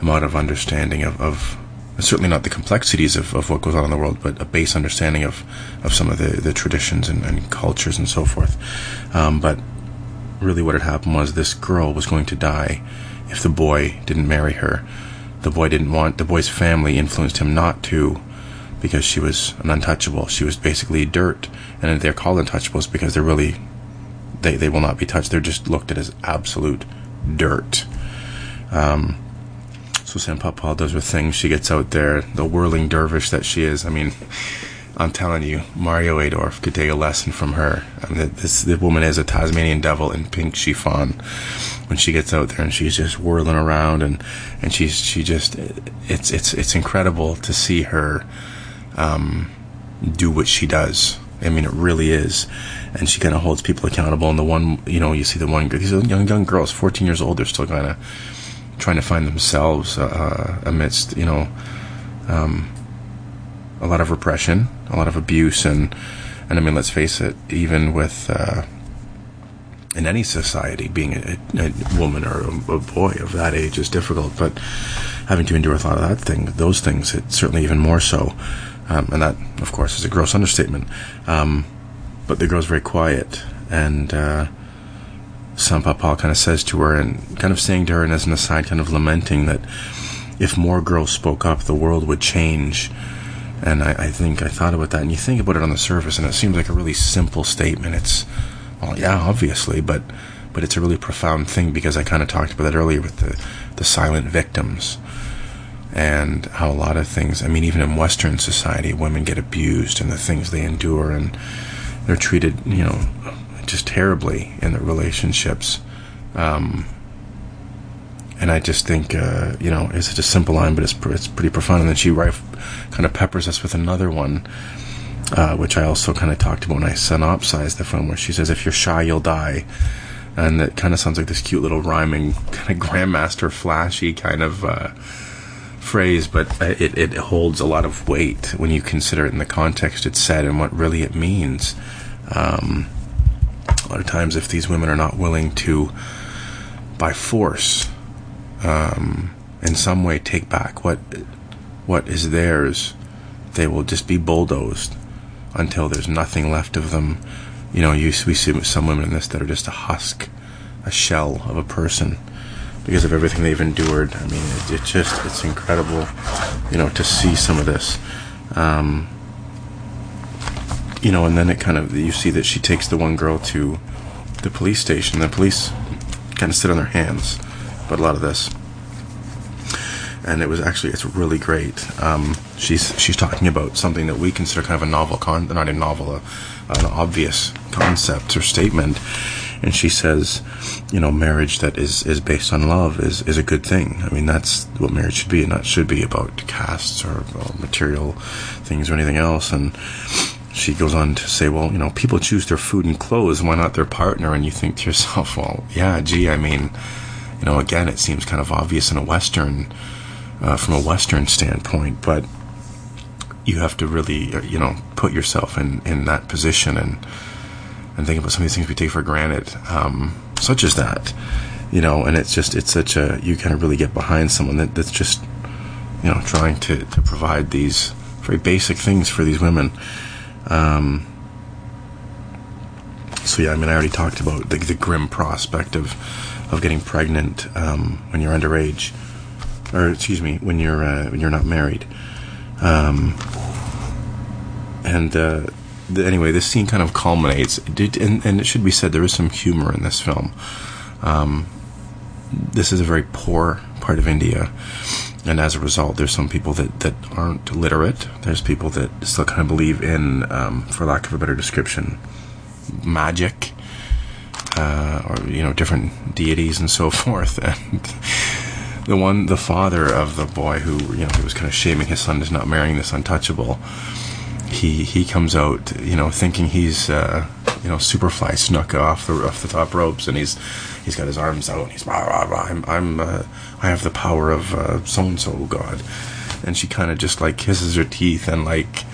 amount of understanding of certainly not the complexities of what goes on in the world, but a base understanding of some of the traditions and cultures and so forth. But really what had happened was this girl was going to die if the boy didn't marry her. The boy's family influenced him not to, because she was an untouchable. She was basically dirt, and they're called untouchables because they're really, they will not be touched. They're just looked at as absolute dirt. So Sampat Pal does her thing. She gets out there, the whirling dervish that she is. I mean, I'm telling you, Mario Adorf could take a lesson from her. I mean, the woman is a Tasmanian devil in pink chiffon when she gets out there, and she's just whirling around, and she just it's incredible to see her do what she does. I mean, it really is. And she kind of holds people accountable. And the one, you see the one girl, these are young girls, 14 years old, they're still kind of trying to find themselves amidst, a lot of repression, a lot of abuse. And I mean, let's face it, even with, in any society, being a woman or a boy of that age is difficult, but having to endure a lot of those things, it's certainly even more so. And that, of course, is a gross understatement. But the girl's very quiet, and Sampat Pal kind of says to her, and kind of saying to her, and as an aside, kind of lamenting that if more girls spoke up, the world would change. And I think I thought about that, and you think about it on the surface, and it seems like a really simple statement. It's, well, yeah, obviously, but it's a really profound thing, because I kind of talked about that earlier with the silent victims, and how a lot of things, I mean, even in Western society, women get abused, and the things they endure, and they're treated, just terribly in their relationships. And I just think, it's such a simple line, but it's pretty profound. And then she kind of peppers us with another one, which I also kind of talked about when I synopsized the film, where she says, if you're shy, you'll die. And that kind of sounds like this cute little rhyming, kind of grandmaster flashy kind of phrase, but it holds a lot of weight when you consider it in the context it's said and what really it means. A lot of times, if these women are not willing to, by force, in some way take back what is theirs, they will just be bulldozed until there's nothing left of them. You know, we see some women in this that are just a husk, a shell of a person because of everything they've endured. I mean, it's incredible, you know, to see some of this. You know, and then it kind of, you see that she takes the one girl to the police station. The police kind of sit on their hands about a lot of this. And it was actually, it's really great. She's talking about something that we consider kind of a novel an obvious concept or statement. And she says, you know, marriage that is based on love is a good thing. I mean, that's what marriage should be, and that should be about castes or material things or anything else. And she goes on to say, well, you know, people choose their food and clothes, why not their partner? And you think to yourself, well, yeah, gee, I mean, you know, again, it seems kind of obvious in a Western from a Western standpoint, but you have to really, you know, put yourself in that position and think about some of these things we take for granted, such as that, you know. And it's just, it's such a, you kind of really get behind someone that's just, you know, trying to provide these very basic things for these women. So yeah, I mean, I already talked about the grim prospect of getting pregnant when you're underage. Or excuse me, when you're not married, anyway, this scene kind of culminates. And it should be said, there is some humor in this film. This is a very poor part of India, and as a result, there's some people that aren't literate. There's people that still kind of believe in, for lack of a better description, magic, or you know, different deities and so forth, and. The father of the boy who, you know, who was kind of shaming his son as not marrying this untouchable, he comes out, you know, thinking he's, you know, Superfly snuck off the top ropes, and he's got his arms out, and he's rah rah rah. I have the power of so and so god, and she kind of just like kisses her teeth and like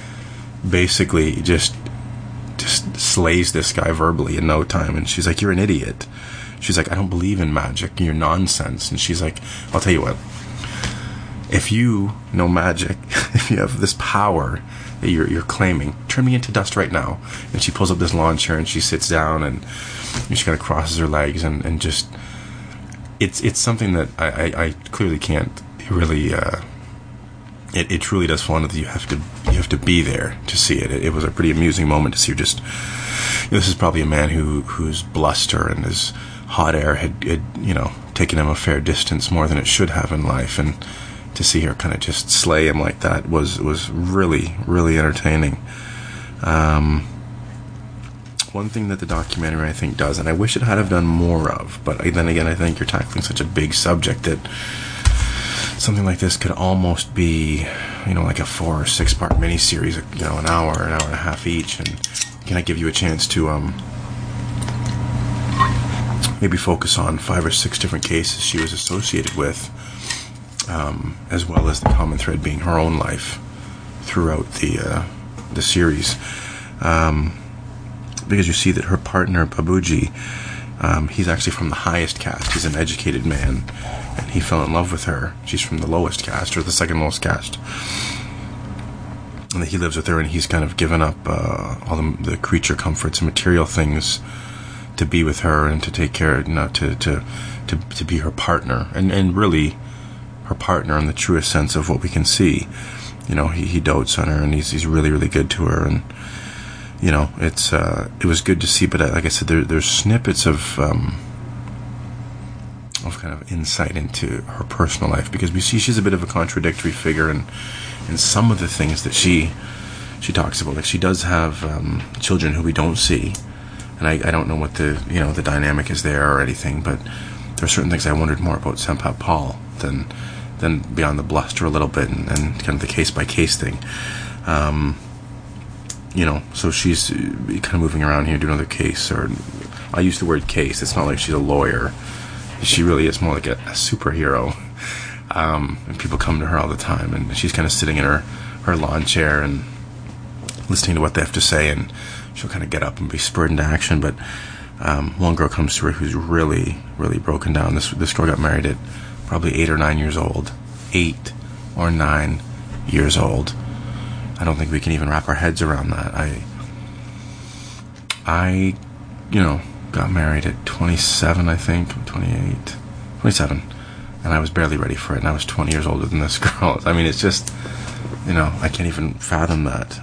basically just slays this guy verbally in no time, and she's like, you're an idiot. She's like, I don't believe in magic, you're nonsense. And she's like, I'll tell you what, if you know magic, if you have this power that you're claiming, turn me into dust right now. And she pulls up this lawn chair and she sits down and she kind of crosses her legs and just, it's something that I clearly can't really, it truly does fall into that you have to be there to see it. It was a pretty amusing moment to see her just, you know, this is probably a man who's bluster and is, hot air had, you know, taken him a fair distance more than it should have in life, and to see her kind of just slay him like that was really, really entertaining. One thing that the documentary, I think, does, and I wish it had have done more of, but then again, I think you're tackling such a big subject that something like this could almost be, you know, like a 4 or 6 part miniseries, you know, an hour and a half each, and can I give you a chance to, maybe focus on 5 or 6 different cases she was associated with, as well as the common thread being her own life throughout the series, because you see that her partner Babuji, he's actually from the highest caste. He's an educated man, and he fell in love with her. She's from the lowest caste, or the second lowest caste, and he lives with her, and he's kind of given up all the creature comforts and material things to be with her and to take care of, you know, to be her partner, and really her partner in the truest sense of what we can see. You know, he dotes on her, and he's really, really good to her, and you know, it's it was good to see. But like I said, there's snippets of kind of insight into her personal life, because we see she's a bit of a contradictory figure, and some of the things that she talks about, like she does have children who we don't see. And I don't know what the, you know, the dynamic is there or anything, but there are certain things I wondered more about Sampat Pal than beyond the bluster a little bit, and kind of the case by case thing. You know, so she's kind of moving around here to another case, or I use the word case. It's not like she's a lawyer. She really is more like a superhero. And people come to her all the time, and she's kind of sitting in her lawn chair and listening to what they have to say, and she'll kind of get up and be spurred into action. But one girl comes to her who's really, really broken down. This girl got married at probably 8 or 9 years old. I don't think we can even wrap our heads around that. I you know, got married at 27, I think, 28, 27, and I was barely ready for it, and I was 20 years older than this girl. I mean, it's just, you know, I can't even fathom that.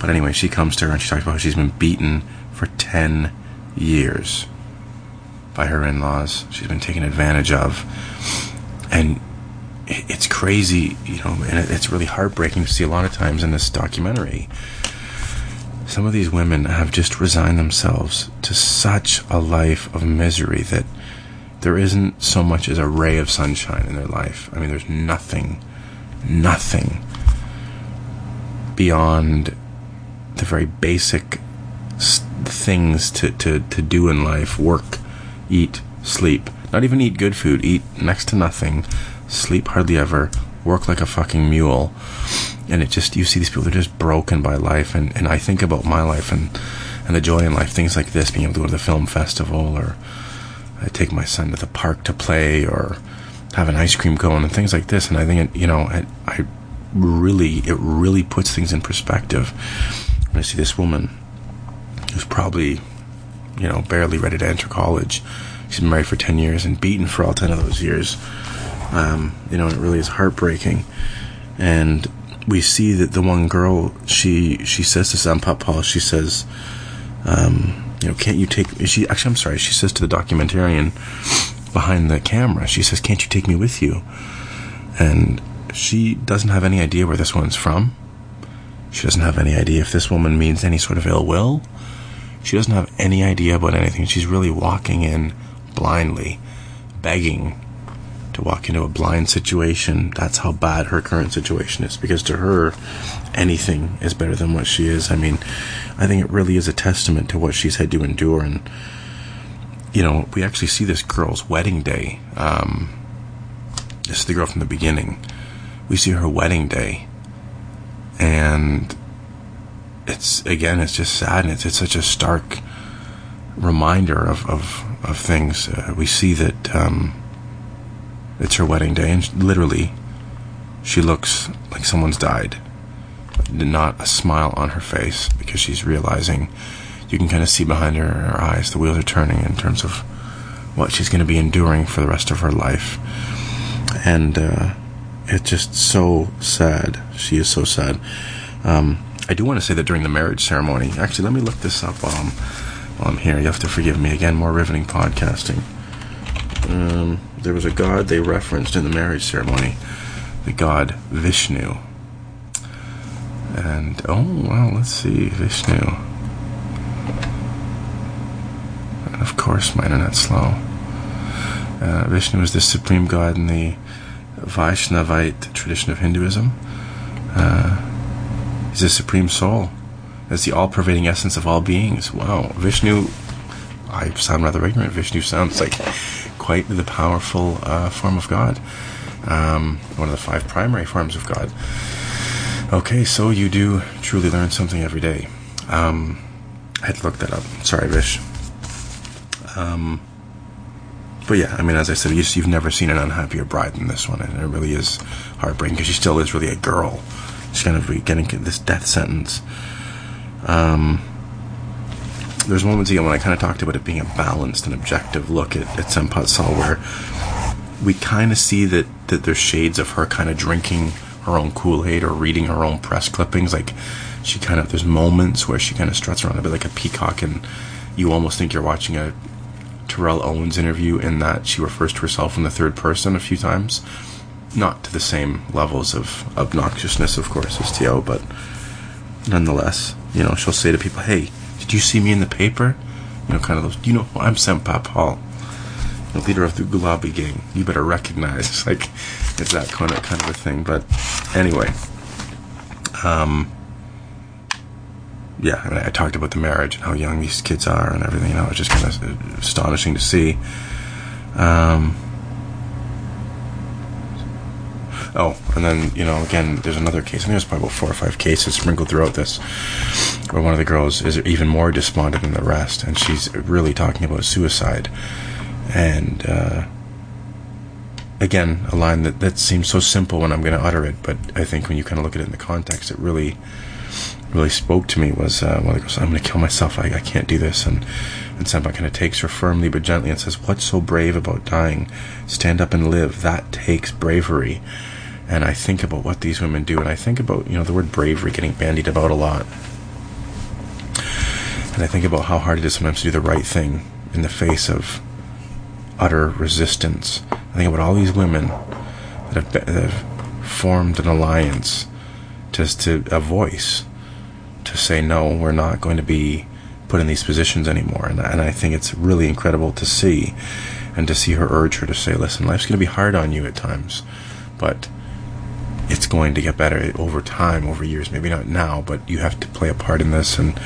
But anyway, she comes to her, and she talks about how she's been beaten for 10 years by her in-laws. She's been taken advantage of, and it's crazy, you know, and it's really heartbreaking to see a lot of times in this documentary. Some of these women have just resigned themselves to such a life of misery that there isn't so much as a ray of sunshine in their life. I mean, there's nothing beyond the very basic things to do in life: work, eat, sleep. Not even eat good food, eat next to nothing, sleep hardly ever, work like a fucking mule. And it just, you see these people, they're just broken by life. And I think about my life and the joy in life, things like this, being able to go to the film festival, or I take my son to the park to play, or have an ice cream cone, and things like this. And I think, you know, it really puts things in perspective. When I see this woman who's probably, you know, barely ready to enter college, she's been married for 10 years and beaten for all 10 of those years. You know, it really is heartbreaking. And we see that the one girl, she says to Sampat Pal, she says, you know, can't you take... She says to the documentarian behind the camera, she says, can't you take me with you? And she doesn't have any idea where this one's from. She doesn't have any idea if this woman means any sort of ill will. She doesn't have any idea about anything. She's really walking in blindly, begging to walk into a blind situation. That's how bad her current situation is, because to her, anything is better than what she is. I mean, I think it really is a testament to what she's had to endure. And, you know, we actually see this girl's wedding day. This is the girl from the beginning. We see her wedding day, and it's, again, it's just sad, and it's such a stark reminder of things. We see that, it's her wedding day, and literally, she looks like someone's died. Not a smile on her face, because she's realizing, you can kind of see behind her in her eyes, the wheels are turning in terms of what she's going to be enduring for the rest of her life. And it's just so sad. She is so sad. I do want to say that during the marriage ceremony... Actually, let me look this up while I'm here. You have to forgive me. Again, more riveting podcasting. There was a god they referenced in the marriage ceremony, the god Vishnu. And, oh, well, let's see, Vishnu. And of course, my internet's slow. Vishnu is the supreme god in the Vaishnavite tradition of Hinduism. He's the supreme soul. That's the all-pervading essence of all beings. Wow, Vishnu... I sound rather ignorant. Vishnu sounds like quite the powerful form of God. One of the 5 primary forms of God. Okay, so you do truly learn something every day. I had to look that up. Sorry, Vish. But yeah, I mean, as I said, you've never seen an unhappier bride than this one. And it really is heartbreaking, because she still is really a girl. She's kind of getting this death sentence. There's moments again when I kind of talked about it being a balanced and objective look at Sampat Pal, where we kind of see that there's shades of her kind of drinking her own Kool-Aid, or reading her own press clippings. Like, she kind of, there's moments where she kind of struts around a bit like a peacock, and you almost think you're watching a Terrell Owens interview, in that she refers to herself in the third person a few times. Not to the same levels of obnoxiousness, of course, as T.O., but nonetheless, you know, she'll say to people, hey, did you see me in the paper? You know, kind of those, you know, I'm Sampat Pal, the leader of the Gulabi Gang. You better recognize. Like, it's that kind of a thing. But anyway, yeah, I mean, I talked about the marriage and how young these kids are and everything, and it was just kind of astonishing to see. Oh, and then, you know, again, there's another case. I think there's probably about 4 or 5 cases sprinkled throughout this, where one of the girls is even more despondent than the rest, and she's really talking about suicide. And again, a line that seems so simple when I'm going to utter it, but I think when you kind of look at it in the context, it really, really spoke to me, was well, he goes, I'm going to kill myself, I can't do this, and Sampat kind of takes her firmly but gently and says, what's so brave about dying? Stand up and live. That takes bravery. And I think about what these women do, and I think about, the word bravery getting bandied about a lot. And I think about how hard it is sometimes to do the right thing in the face of utter resistance. I think about all these women that have formed an alliance just to a voice to say, no, we're not going to be put in these positions anymore. And I think it's really incredible to see, and to see her urge her to say, listen, life's going to be hard on you at times, but it's going to get better over time, over years, maybe not now, but you have to play a part in this. And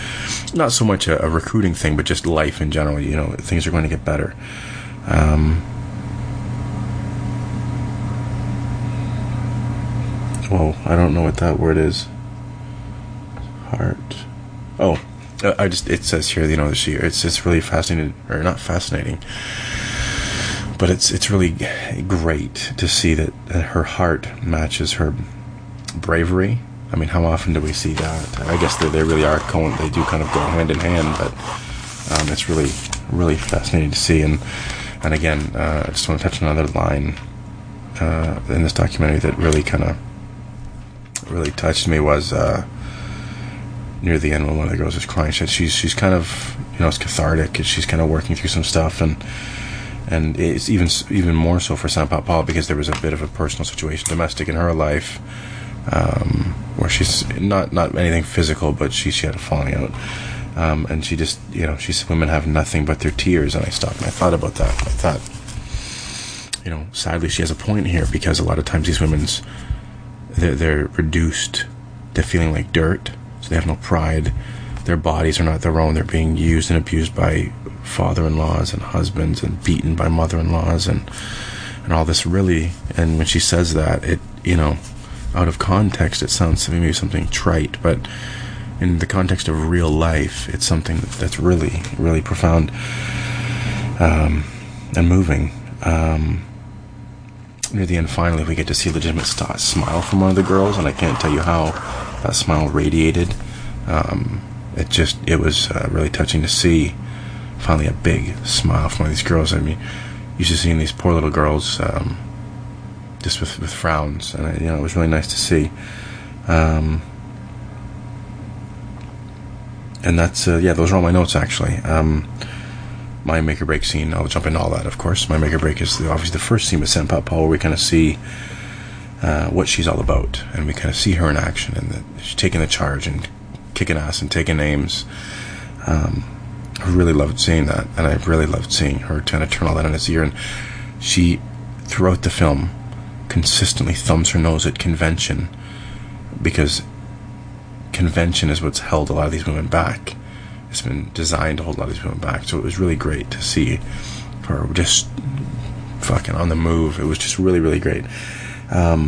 not so much a recruiting thing, but just life in general, things are going to get better. Well, I don't know what that word is. Heart. Oh, it says here, she, it's really fascinating, or not fascinating, but it's really great to see that her heart matches her bravery. I mean, how often do we see that? I guess they really are they do kind of go hand in hand, but it's really, really fascinating to see. And again, I just want to touch on another line in this documentary that really really touched me, was near the end when one of the girls was crying. She's kind of, it's cathartic, and she's kind of working through some stuff, and it's even more so for Sampat Pal, because there was a bit of a personal situation, domestic, in her life, where she's not anything physical, but she had a falling out, and she just, she said, women have nothing but their tears. And I stopped and I thought about that. I thought, sadly, she has a point here, because a lot of times these women's, they're reduced to feeling like dirt, so they have no pride. Their bodies are not their own. They're being used and abused by father-in-laws and husbands, and beaten by mother-in-laws, and all this, really. And when she says that, it, out of context, it sounds to me maybe something trite, but in the context of real life, it's something that's really, really profound and moving. Near the end, finally, we get to see a legitimate smile from one of the girls, and I can't tell you how that smile radiated. It was really touching to see finally a big smile from one of these girls. I mean, you should see these poor little girls just with frowns, and it was really nice to see. And that's those are all my notes, actually. My make or break scene, I'll jump into all that, of course. My make or break is obviously the first scene with Sampat Pal, where we kind of see what she's all about, and we kind of see her in action, and she's taking the charge and kicking ass and taking names. I really loved seeing that, and I really loved seeing her kind of turn all that on its ear. And she, throughout the film, consistently thumbs her nose at convention, because convention is what's held a lot of these women back. It's been designed to hold a lot of these women back. So it was really great to see her just fucking on the move. It was just really, really great. The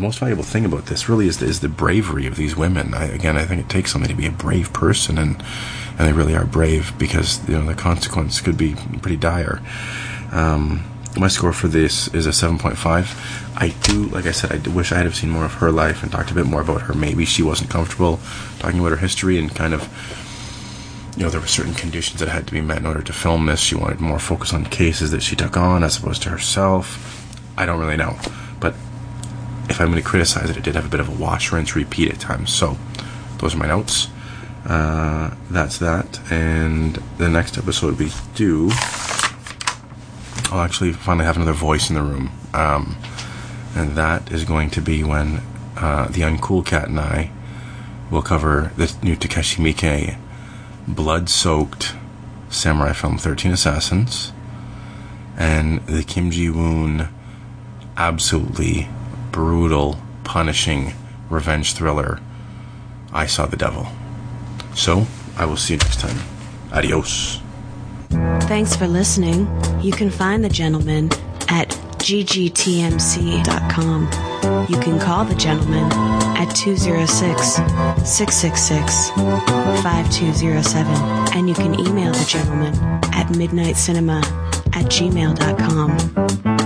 most valuable thing about this really is the bravery of these women. I think it takes something to be a brave person, and they really are brave, because the consequence could be pretty dire. My score for this is a 7.5. I do, like I said, I wish I had seen more of her life and talked a bit more about her. Maybe she wasn't comfortable talking about her history, and kind of, there were certain conditions that had to be met in order to film this. She wanted more focus on cases that she took on as opposed to herself. I don't really know, but if I'm going to criticize it, I did have a bit of a wash, rinse, repeat at times. So those are my notes. That's that, and the next episode we do, I'll actually finally have another voice in the room, and that is going to be when the Uncool Cat and I will cover this new Takeshi Miike blood-soaked samurai film 13 Assassins, and the Kim Ji-woon absolutely brutal, punishing revenge thriller I Saw the Devil. So, I will see you next time. Adios. Thanks for listening. You can find The Gentleman at ggtmc.com. You can call The Gentleman at 206-666-5207. And you can email The Gentleman at midnightcinema@gmail.com.